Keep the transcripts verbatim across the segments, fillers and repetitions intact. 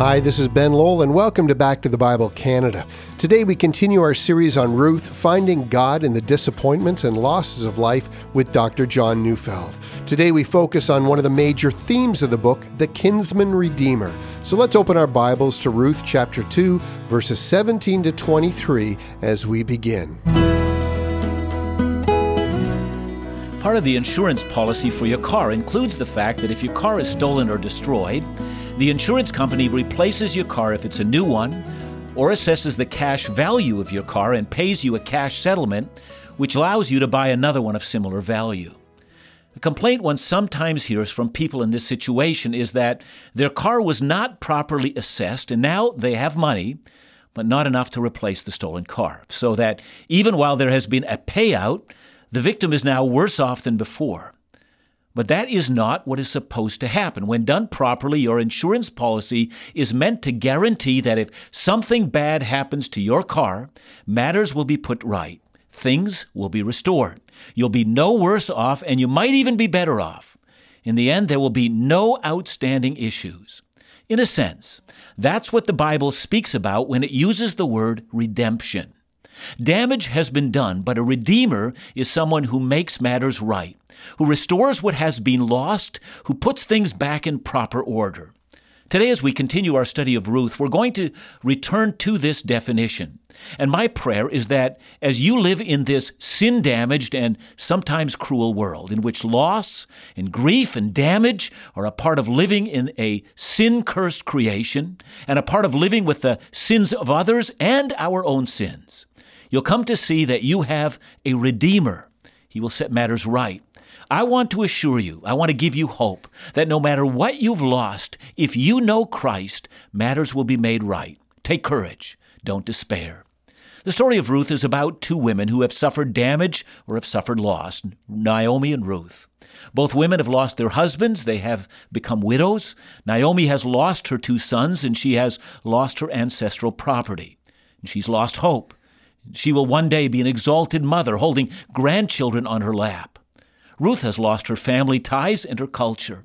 Hi, this is Ben Lowell, and welcome to Back to the Bible Canada. Today we continue our series on Ruth, Finding God in the Disappointments and Losses of Life with Doctor John Neufeld. Today we focus on one of the major themes of the book, the Kinsman Redeemer. So let's open our Bibles to Ruth chapter two, verses seventeen to twenty-three as we begin. Part of the insurance policy for your car includes the fact that if your car is stolen or destroyed, the insurance company replaces your car if it's a new one, or assesses the cash value of your car and pays you a cash settlement, which allows you to buy another one of similar value. A complaint one sometimes hears from people in this situation is that their car was not properly assessed and now they have money, but not enough to replace the stolen car, so that even while there has been a payout, the victim is now worse off than before. But that is not what is supposed to happen. When done properly, your insurance policy is meant to guarantee that if something bad happens to your car, matters will be put right. Things will be restored. You'll be no worse off, and you might even be better off. In the end, there will be no outstanding issues. In a sense, that's what the Bible speaks about when it uses the word redemption. Damage has been done, but a redeemer is someone who makes matters right, who restores what has been lost, who puts things back in proper order. Today, as we continue our study of Ruth, we're going to return to this definition. And my prayer is that as you live in this sin-damaged and sometimes cruel world, in which loss and grief and damage are a part of living in a sin-cursed creation and a part of living with the sins of others and our own sins, you'll come to see that you have a Redeemer. He will set matters right. I want to assure you, I want to give you hope that no matter what you've lost, if you know Christ, matters will be made right. Take courage. Don't despair. The story of Ruth is about two women who have suffered damage or have suffered loss, Naomi and Ruth. Both women have lost their husbands. They have become widows. Naomi has lost her two sons, and she has lost her ancestral property. She's lost hope. She will one day be an exalted mother, holding grandchildren on her lap. Ruth has lost her family ties and her culture.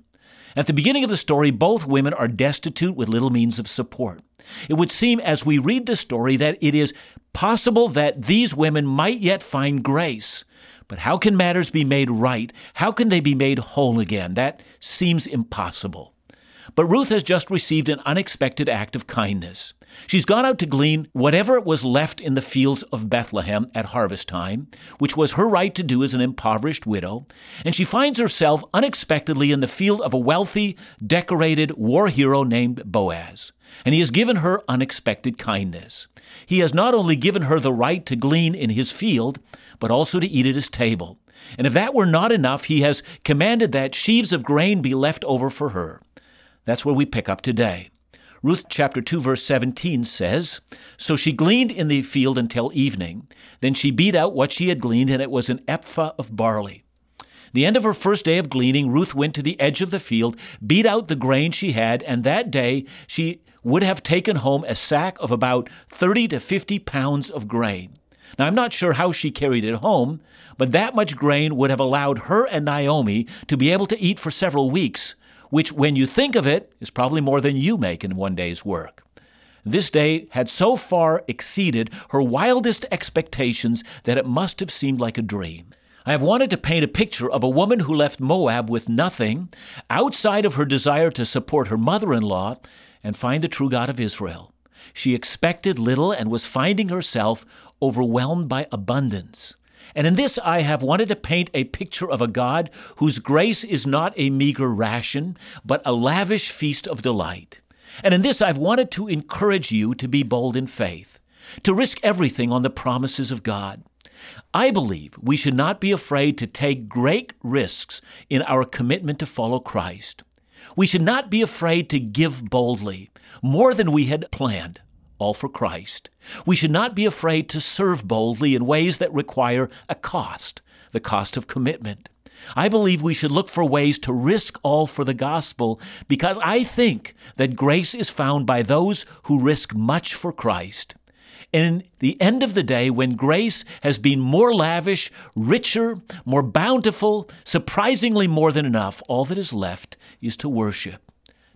At the beginning of the story, both women are destitute with little means of support. It would seem as we read the story that it is possible that these women might yet find grace. But how can matters be made right? How can they be made whole again? That seems impossible. But Ruth has just received an unexpected act of kindness. She's gone out to glean whatever was left in the fields of Bethlehem at harvest time, which was her right to do as an impoverished widow, and she finds herself unexpectedly in the field of a wealthy, decorated war hero named Boaz. And he has given her unexpected kindness. He has not only given her the right to glean in his field, but also to eat at his table. And if that were not enough, he has commanded that sheaves of grain be left over for her. That's where we pick up today. Ruth chapter two, verse seventeen says, "So she gleaned in the field until evening. Then she beat out what she had gleaned, and it was an ephah of barley. The end of her first day of gleaning, Ruth went to the edge of the field, beat out the grain she had, and that day she would have taken home a sack of about thirty to fifty pounds of grain. Now, I'm not sure how she carried it home, but that much grain would have allowed her and Naomi to be able to eat for several weeks, which, when you think of it, is probably more than you make in one day's work. This day had so far exceeded her wildest expectations that it must have seemed like a dream. I have wanted to paint a picture of a woman who left Moab with nothing, outside of her desire to support her mother-in-law and find the true God of Israel. She expected little and was finding herself overwhelmed by abundance. And in this, I have wanted to paint a picture of a God whose grace is not a meager ration, but a lavish feast of delight. And in this, I've wanted to encourage you to be bold in faith, to risk everything on the promises of God. I believe we should not be afraid to take great risks in our commitment to follow Christ. We should not be afraid to give boldly, more than we had planned, all for Christ. We should not be afraid to serve boldly in ways that require a cost, the cost of commitment. I believe we should look for ways to risk all for the gospel, because I think that grace is found by those who risk much for Christ. And in the end of the day, when grace has been more lavish, richer, more bountiful, surprisingly more than enough, all that is left is to worship.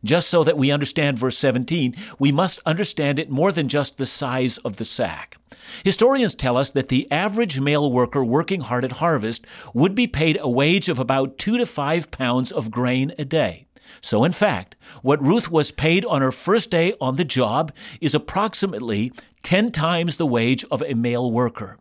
Just so that we understand verse seventeen, we must understand it more than just the size of the sack. Historians tell us that the average male worker working hard at harvest would be paid a wage of about two to five pounds of grain a day. So in fact, what Ruth was paid on her first day on the job is approximately ten times the wage of a male worker.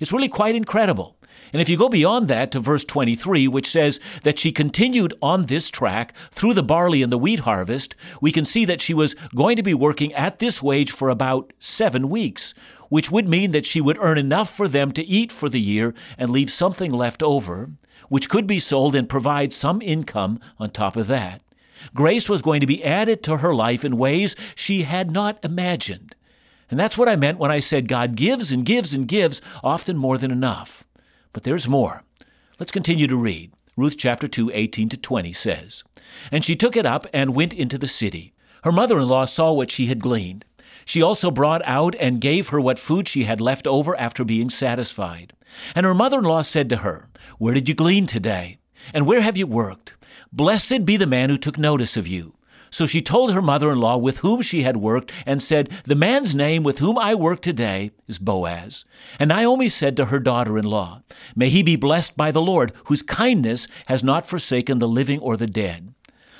It's really quite incredible. And if you go beyond that to verse twenty-three, which says that she continued on this track through the barley and the wheat harvest, we can see that she was going to be working at this wage for about seven weeks, which would mean that she would earn enough for them to eat for the year and leave something left over, which could be sold and provide some income on top of that. Grace was going to be added to her life in ways she had not imagined. And that's what I meant when I said God gives and gives and gives, often more than enough. But there's more. Let's continue to read. Ruth chapter two, eighteen to twenty says, "And she took it up and went into the city. Her mother-in-law saw what she had gleaned. She also brought out and gave her what food she had left over after being satisfied. And her mother-in-law said to her, 'Where did you glean today? And where have you worked? Blessed be the man who took notice of you.' So she told her mother-in-law with whom she had worked and said, 'The man's name with whom I work today is Boaz.' And Naomi said to her daughter-in-law, 'May he be blessed by the Lord, whose kindness has not forsaken the living or the dead.'"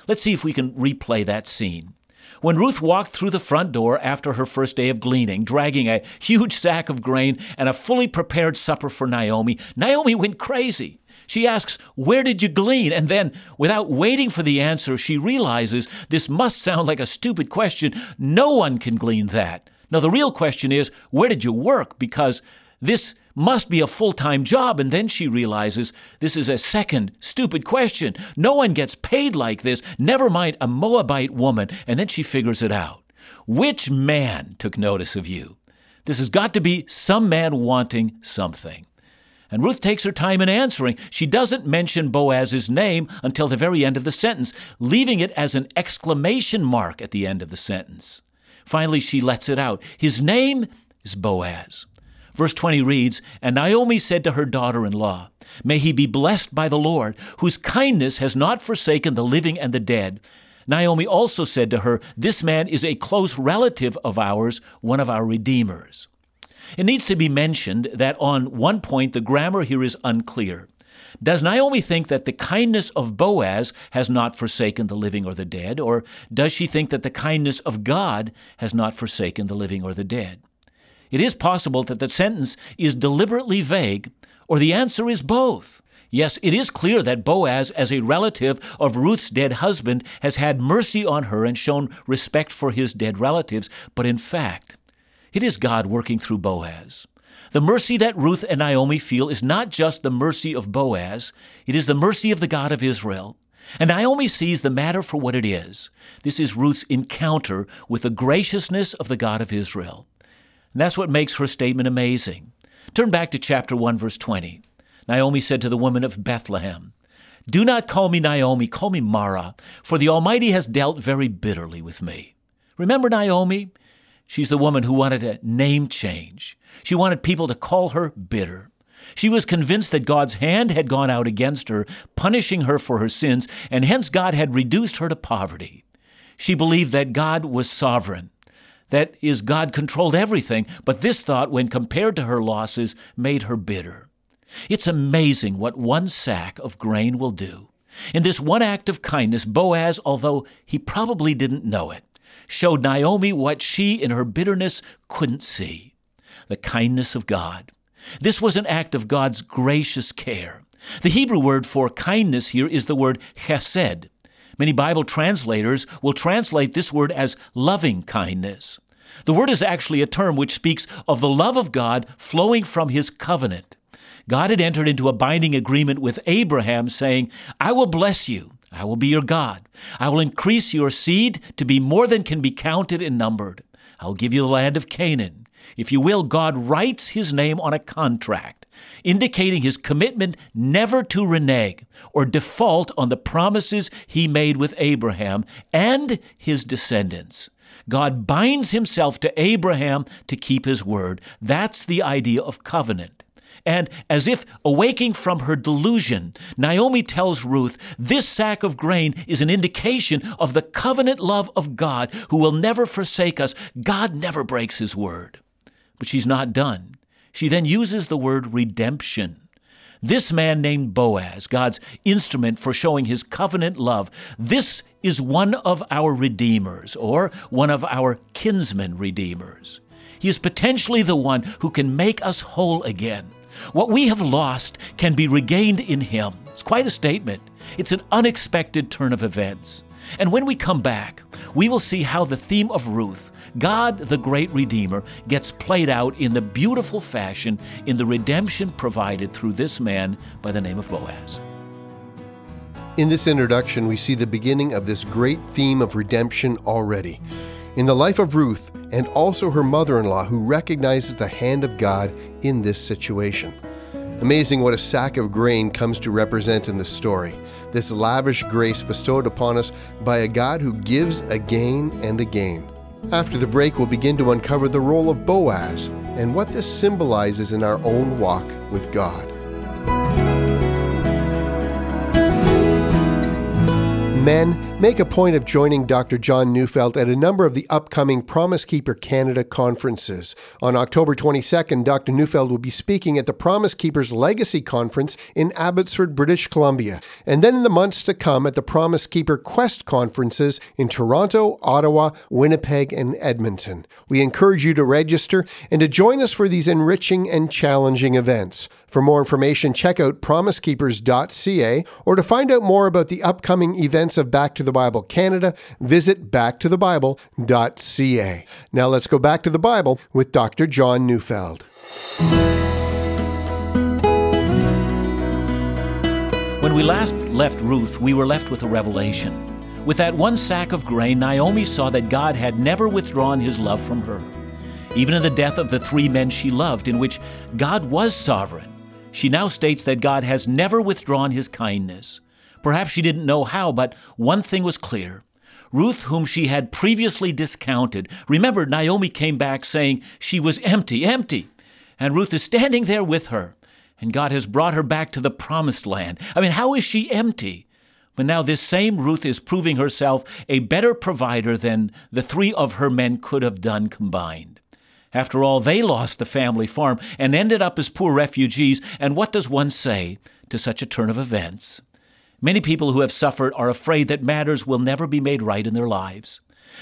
Let's see if we can replay that scene. When Ruth walked through the front door after her first day of gleaning, dragging a huge sack of grain and a fully prepared supper for Naomi, Naomi went crazy. She asks, "Where did you glean?" And then, without waiting for the answer, she realizes this must sound like a stupid question. No one can glean that. Now, the real question is, where did you work? Because this must be a full-time job. And then she realizes this is a second stupid question. No one gets paid like this, never mind a Moabite woman. And then she figures it out. "Which man took notice of you?" This has got to be some man wanting something. And Ruth takes her time in answering. She doesn't mention Boaz's name until the very end of the sentence, leaving it as an exclamation mark at the end of the sentence. Finally, she lets it out. "His name is Boaz." Verse twenty reads, "And Naomi said to her daughter-in-law, 'May he be blessed by the Lord, whose kindness has not forsaken the living and the dead.' Naomi also said to her, 'This man is a close relative of ours, one of our redeemers.'" It needs to be mentioned that on one point, the grammar here is unclear. Does Naomi think that the kindness of Boaz has not forsaken the living or the dead, or does she think that the kindness of God has not forsaken the living or the dead? It is possible that the sentence is deliberately vague, or the answer is both. Yes, it is clear that Boaz, as a relative of Ruth's dead husband, has had mercy on her and shown respect for his dead relatives, but in fact, it is God working through Boaz. The mercy that Ruth and Naomi feel is not just the mercy of Boaz, it is the mercy of the God of Israel. And Naomi sees the matter for what it is. This is Ruth's encounter with the graciousness of the God of Israel. And that's what makes her statement amazing. Turn back to chapter one, verse twenty. Naomi said to the woman of Bethlehem, "Do not call me Naomi, call me Mara, for the Almighty has dealt very bitterly with me." Remember Naomi? She's the woman who wanted a name change. She wanted people to call her bitter. She was convinced that God's hand had gone out against her, punishing her for her sins, and hence God had reduced her to poverty. She believed that God was sovereign. That is, God controlled everything, but this thought, when compared to her losses, made her bitter. It's amazing what one sack of grain will do. In this one act of kindness, Boaz, although he probably didn't know it, showed Naomi what she, in her bitterness, couldn't see: the kindness of God. This was an act of God's gracious care. The Hebrew word for kindness here is the word chesed. Many Bible translators will translate this word as loving kindness. The word is actually a term which speaks of the love of God flowing from his covenant. God had entered into a binding agreement with Abraham, saying, "I will bless you. I will be your God. I will increase your seed to be more than can be counted and numbered. I will give you the land of Canaan." If you will, God writes his name on a contract, indicating his commitment never to renege or default on the promises he made with Abraham and his descendants. God binds himself to Abraham to keep his word. That's the idea of covenant. And as if awaking from her delusion, Naomi tells Ruth, this sack of grain is an indication of the covenant love of God who will never forsake us. God never breaks his word. But she's not done. She then uses the word redemption. This man named Boaz, God's instrument for showing his covenant love, this is one of our redeemers, or one of our kinsman redeemers. He is potentially the one who can make us whole again. What we have lost can be regained in him. It's quite a statement. It's an unexpected turn of events. And when we come back, we will see how the theme of Ruth, God the Great Redeemer, gets played out in the beautiful fashion in the redemption provided through this man by the name of Boaz. In this introduction, we see the beginning of this great theme of redemption already. In the life of Ruth, and also her mother-in-law, who recognizes the hand of God in this situation. Amazing what a sack of grain comes to represent in this story, this lavish grace bestowed upon us by a God who gives again and again. After the break, we'll begin to uncover the role of Boaz and what this symbolizes in our own walk with God. Men, make a point of joining Doctor John Neufeld at a number of the upcoming Promise Keeper Canada conferences. On October twenty-second, Doctor Neufeld will be speaking at the Promise Keepers Legacy Conference in Abbotsford, British Columbia, and then in the months to come at the Promise Keeper Quest conferences in Toronto, Ottawa, Winnipeg, and Edmonton. We encourage you to register and to join us for these enriching and challenging events. For more information, check out promise keepers dot c a, or to find out more about the upcoming events of Back to the Bible Canada, visit back to the bible dot c a. Now let's go back to the Bible with Doctor John Neufeld. When we last left Ruth, we were left with a revelation. With that one sack of grain, Naomi saw that God had never withdrawn his love from her. Even in the death of the three men she loved, in which God was sovereign, she now states that God has never withdrawn his kindness. Perhaps she didn't know how, but one thing was clear. Ruth, whom she had previously discounted, remember, Naomi came back saying she was empty, empty. And Ruth is standing there with her, and God has brought her back to the promised land. I mean, how is she empty? But now this same Ruth is proving herself a better provider than the three of her men could have done combined. After all, they lost the family farm and ended up as poor refugees, and what does one say to such a turn of events? Many people who have suffered are afraid that matters will never be made right in their lives.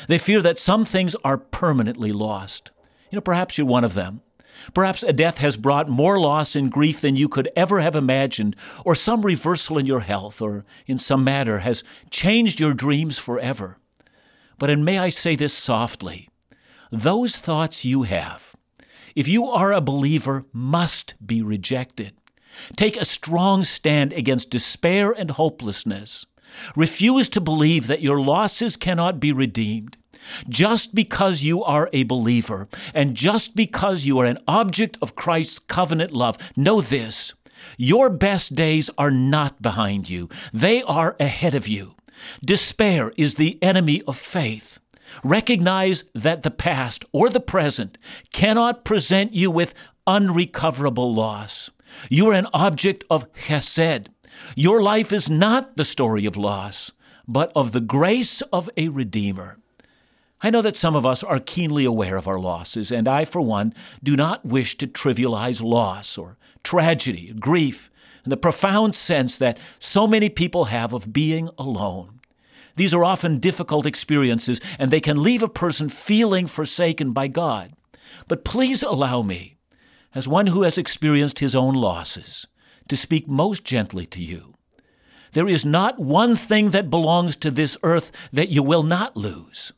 They fear that some things are permanently lost. You know, perhaps you're one of them. Perhaps a death has brought more loss and grief than you could ever have imagined, or some reversal in your health or in some matter has changed your dreams forever. But, and may I say this softly, those thoughts you have, if you are a believer, must be rejected. Take a strong stand against despair and hopelessness. Refuse to believe that your losses cannot be redeemed. Just because you are a believer, and just because you are an object of Christ's covenant love, know this, your best days are not behind you. They are ahead of you. Despair is the enemy of faith. Recognize that the past or the present cannot present you with unrecoverable loss. You are an object of chesed. Your life is not the story of loss, but of the grace of a Redeemer. I know that some of us are keenly aware of our losses, and I, for one, do not wish to trivialize loss or tragedy, grief, and the profound sense that so many people have of being alone. These are often difficult experiences, and they can leave a person feeling forsaken by God. But please allow me, as one who has experienced his own losses, to speak most gently to you. There is not one thing that belongs to this earth that you will not lose.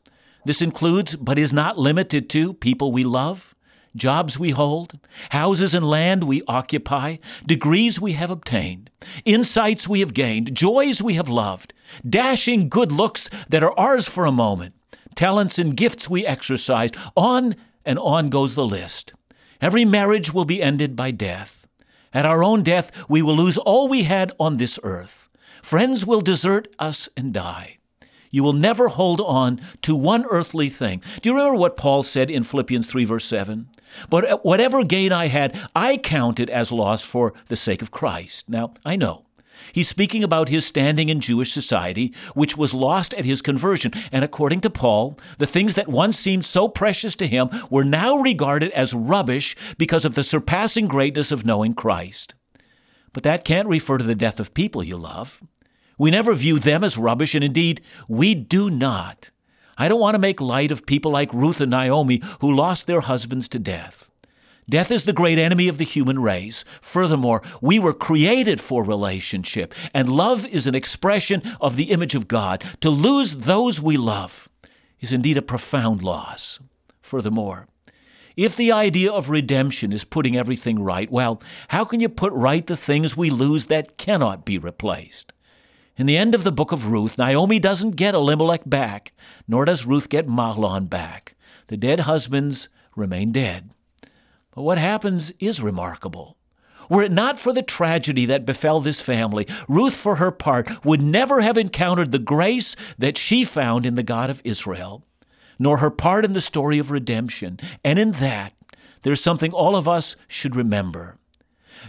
This includes, but is not limited to, people we love, jobs we hold, houses and land we occupy, degrees we have obtained, insights we have gained, joys we have loved, dashing good looks that are ours for a moment, talents and gifts we exercised. On and on goes the list. Every marriage will be ended by death. At our own death, we will lose all we had on this earth. Friends will desert us and die. You will never hold on to one earthly thing. Do you remember what Paul said in Philippians three, verse seven? But whatever gain I had, I counted as loss for the sake of Christ. Now, I know. He's speaking about his standing in Jewish society, which was lost at his conversion. And according to Paul, the things that once seemed so precious to him were now regarded as rubbish because of the surpassing greatness of knowing Christ. But that can't refer to the death of people you love. We never view them as rubbish, and indeed, we do not. I don't want to make light of people like Ruth and Naomi who lost their husbands to death. Death is the great enemy of the human race. Furthermore, we were created for relationship, and love is an expression of the image of God. To lose those we love is indeed a profound loss. Furthermore, if the idea of redemption is putting everything right, well, how can you put right the things we lose that cannot be replaced? In the end of the book of Ruth, Naomi doesn't get Elimelech back, nor does Ruth get Mahlon back. The dead husbands remain dead. But what happens is remarkable. Were it not for the tragedy that befell this family, Ruth, for her part, would never have encountered the grace that she found in the God of Israel, nor her part in the story of redemption. And in that, there's something all of us should remember.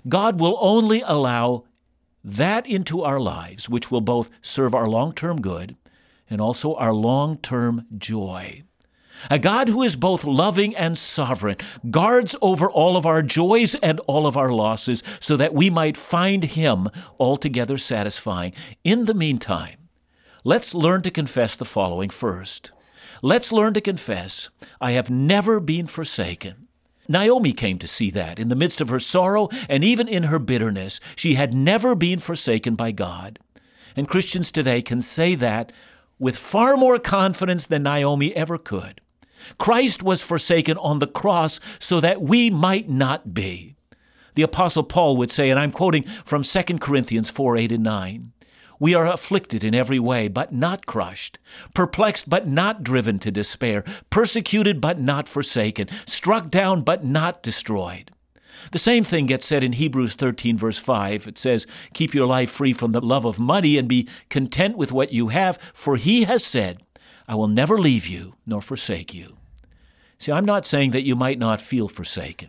God will only allow that into our lives, which will both serve our long-term good and also our long-term joy. A God who is both loving and sovereign guards over all of our joys and all of our losses so that we might find Him altogether satisfying. In the meantime, let's learn to confess the following first. Let's learn to confess, I have never been forsaken. Naomi came to see that in the midst of her sorrow and even in her bitterness, she had never been forsaken by God. And Christians today can say that with far more confidence than Naomi ever could. Christ was forsaken on the cross so that we might not be. The Apostle Paul would say, and I'm quoting from Second Corinthians four, eight and nine, "We are afflicted in every way, but not crushed, perplexed, but not driven to despair, persecuted, but not forsaken, struck down, but not destroyed." The same thing gets said in Hebrews thirteen, verse five. It says, "Keep your life free from the love of money and be content with what you have, for He has said, I will never leave you nor forsake you." See, I'm not saying that you might not feel forsaken,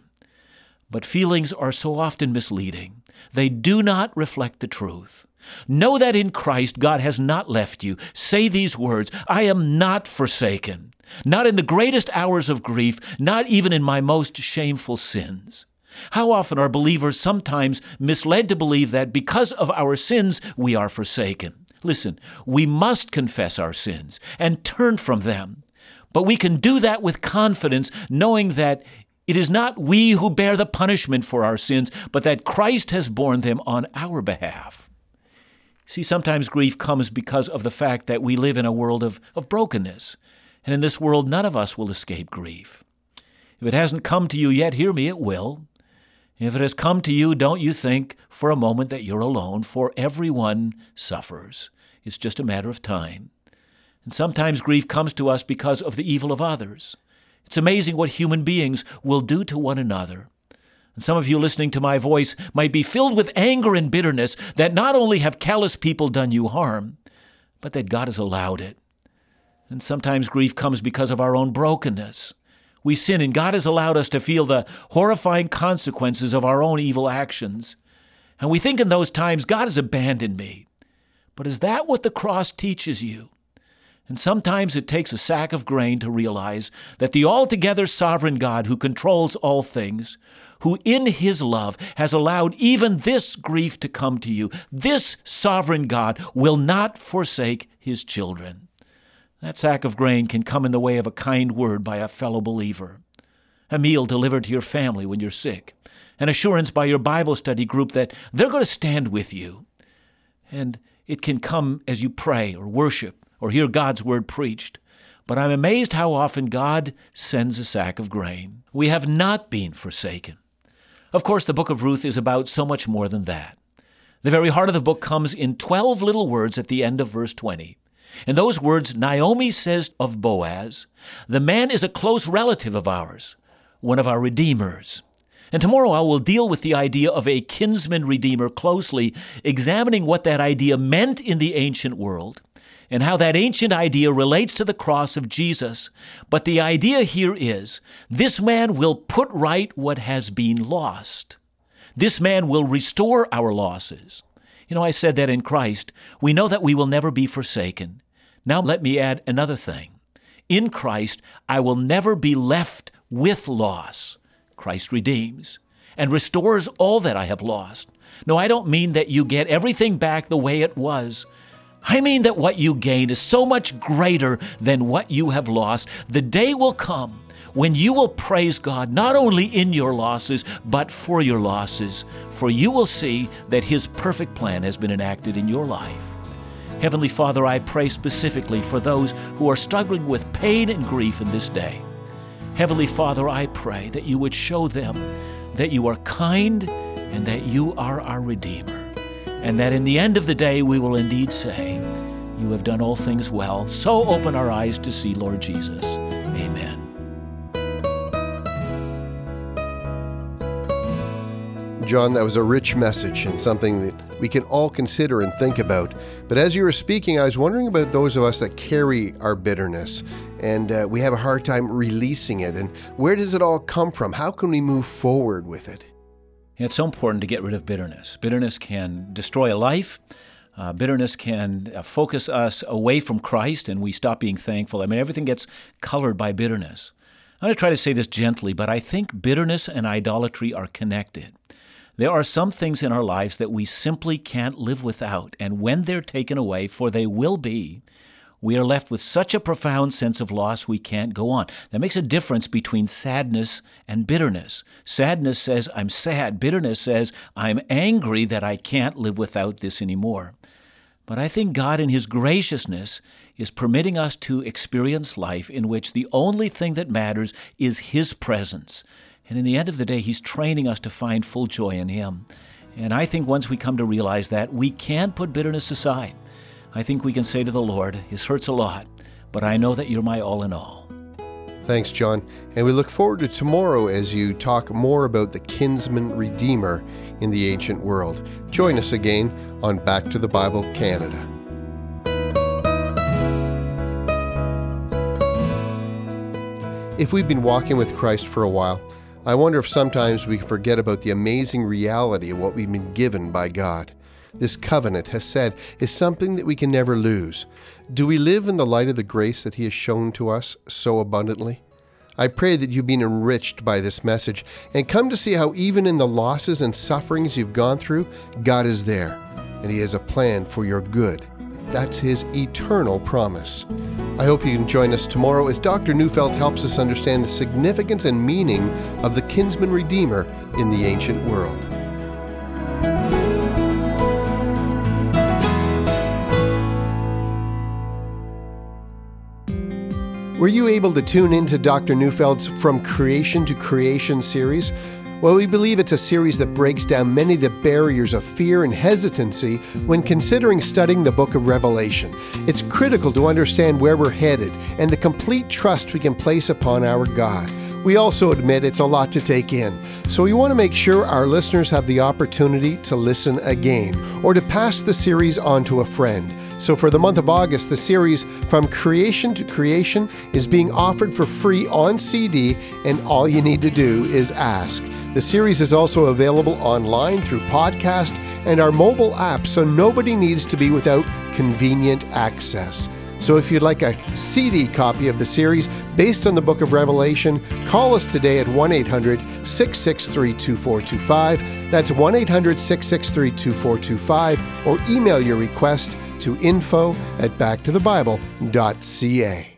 but feelings are so often misleading. They do not reflect the truth. Know that in Christ God has not left you. Say these words, I am not forsaken, not in the greatest hours of grief, not even in my most shameful sins. How often are believers sometimes misled to believe that because of our sins we are forsaken? Listen, we must confess our sins and turn from them, but we can do that with confidence, knowing that it is not we who bear the punishment for our sins, but that Christ has borne them on our behalf. See, sometimes grief comes because of the fact that we live in a world of, of brokenness, and in this world none of us will escape grief. If it hasn't come to you yet, hear me, it will. If it has come to you, don't you think for a moment that you're alone, for everyone suffers. It's just a matter of time. And sometimes grief comes to us because of the evil of others. It's amazing what human beings will do to one another. And some of you listening to my voice might be filled with anger and bitterness that not only have callous people done you harm, but that God has allowed it. And sometimes grief comes because of our own brokenness. We sin, and God has allowed us to feel the horrifying consequences of our own evil actions. And we think in those times, God has abandoned me. But is that what the cross teaches you? And sometimes it takes a sack of grain to realize that the altogether sovereign God who controls all things, who in His love has allowed even this grief to come to you, this sovereign God will not forsake His children. That sack of grain can come in the way of a kind word by a fellow believer, a meal delivered to your family when you're sick, an assurance by your Bible study group that they're going to stand with you. And it can come as you pray or worship or hear God's word preached. But I'm amazed how often God sends a sack of grain. We have not been forsaken. Of course, the book of Ruth is about so much more than that. The very heart of the book comes in twelve little words at the end of verse twenty. In those words, Naomi says of Boaz, the man is a close relative of ours, one of our redeemers. And tomorrow I will deal with the idea of a kinsman redeemer closely, examining what that idea meant in the ancient world and how that ancient idea relates to the cross of Jesus. But the idea here is, this man will put right what has been lost. This man will restore our losses. You know, I said that in Christ, we know that we will never be forsaken. Now let me add another thing. In Christ, I will never be left with loss. Christ redeems and restores all that I have lost. No, I don't mean that you get everything back the way it was. I mean that what you gain is so much greater than what you have lost. The day will come when you will praise God not only in your losses, but for your losses, for you will see that His perfect plan has been enacted in your life. Heavenly Father, I pray specifically for those who are struggling with pain and grief in this day. Heavenly Father, I pray that you would show them that you are kind and that you are our Redeemer, and that in the end of the day we will indeed say, you have done all things well. So open our eyes to see, Lord Jesus. Amen. John, that was a rich message and something that we can all consider and think about. But as you were speaking, I was wondering about those of us that carry our bitterness and uh, we have a hard time releasing it. And where does it all come from? How can we move forward with it? It's so important to get rid of bitterness. Bitterness can destroy a life. Uh, bitterness can uh, focus us away from Christ and we stop being thankful. I mean, everything gets colored by bitterness. I'm going to try to say this gently, but I think bitterness and idolatry are connected. There are some things in our lives that we simply can't live without, and when they're taken away, for they will be, we are left with such a profound sense of loss we can't go on. That makes a difference between sadness and bitterness. Sadness says, I'm sad. Bitterness says, I'm angry that I can't live without this anymore. But I think God in His graciousness is permitting us to experience life in which the only thing that matters is His presence. And in the end of the day, He's training us to find full joy in Him. And I think once we come to realize that, we can put bitterness aside. I think we can say to the Lord, this hurts a lot, but I know that you're my all in all. Thanks, John. And we look forward to tomorrow as you talk more about the kinsman redeemer in the ancient world. Join us again on Back to the Bible Canada. If we've been walking with Christ for a while, I wonder if sometimes we forget about the amazing reality of what we've been given by God. This covenant, chesed, is something that we can never lose. Do we live in the light of the grace that He has shown to us so abundantly? I pray that you've been enriched by this message and come to see how even in the losses and sufferings you've gone through, God is there and He has a plan for your good. That's His eternal promise. I hope you can join us tomorrow as Doctor Neufeld helps us understand the significance and meaning of the kinsman redeemer in the ancient world. Were you able to tune into Doctor Neufeld's From Creation to Creation series? Well, we believe it's a series that breaks down many of the barriers of fear and hesitancy when considering studying the book of Revelation. It's critical to understand where we're headed and the complete trust we can place upon our God. We also admit it's a lot to take in, so we want to make sure our listeners have the opportunity to listen again or to pass the series on to a friend. So for the month of August, the series From Creation to Creation is being offered for free on C D, and all you need to do is ask. The series is also available online through podcast and our mobile app, so nobody needs to be without convenient access. So if you'd like a C D copy of the series based on the book of Revelation, call us today at one eight hundred, six six three, two four two five. That's one eight hundred, six six three, two four two five, or email your request to info at backtothebible.ca.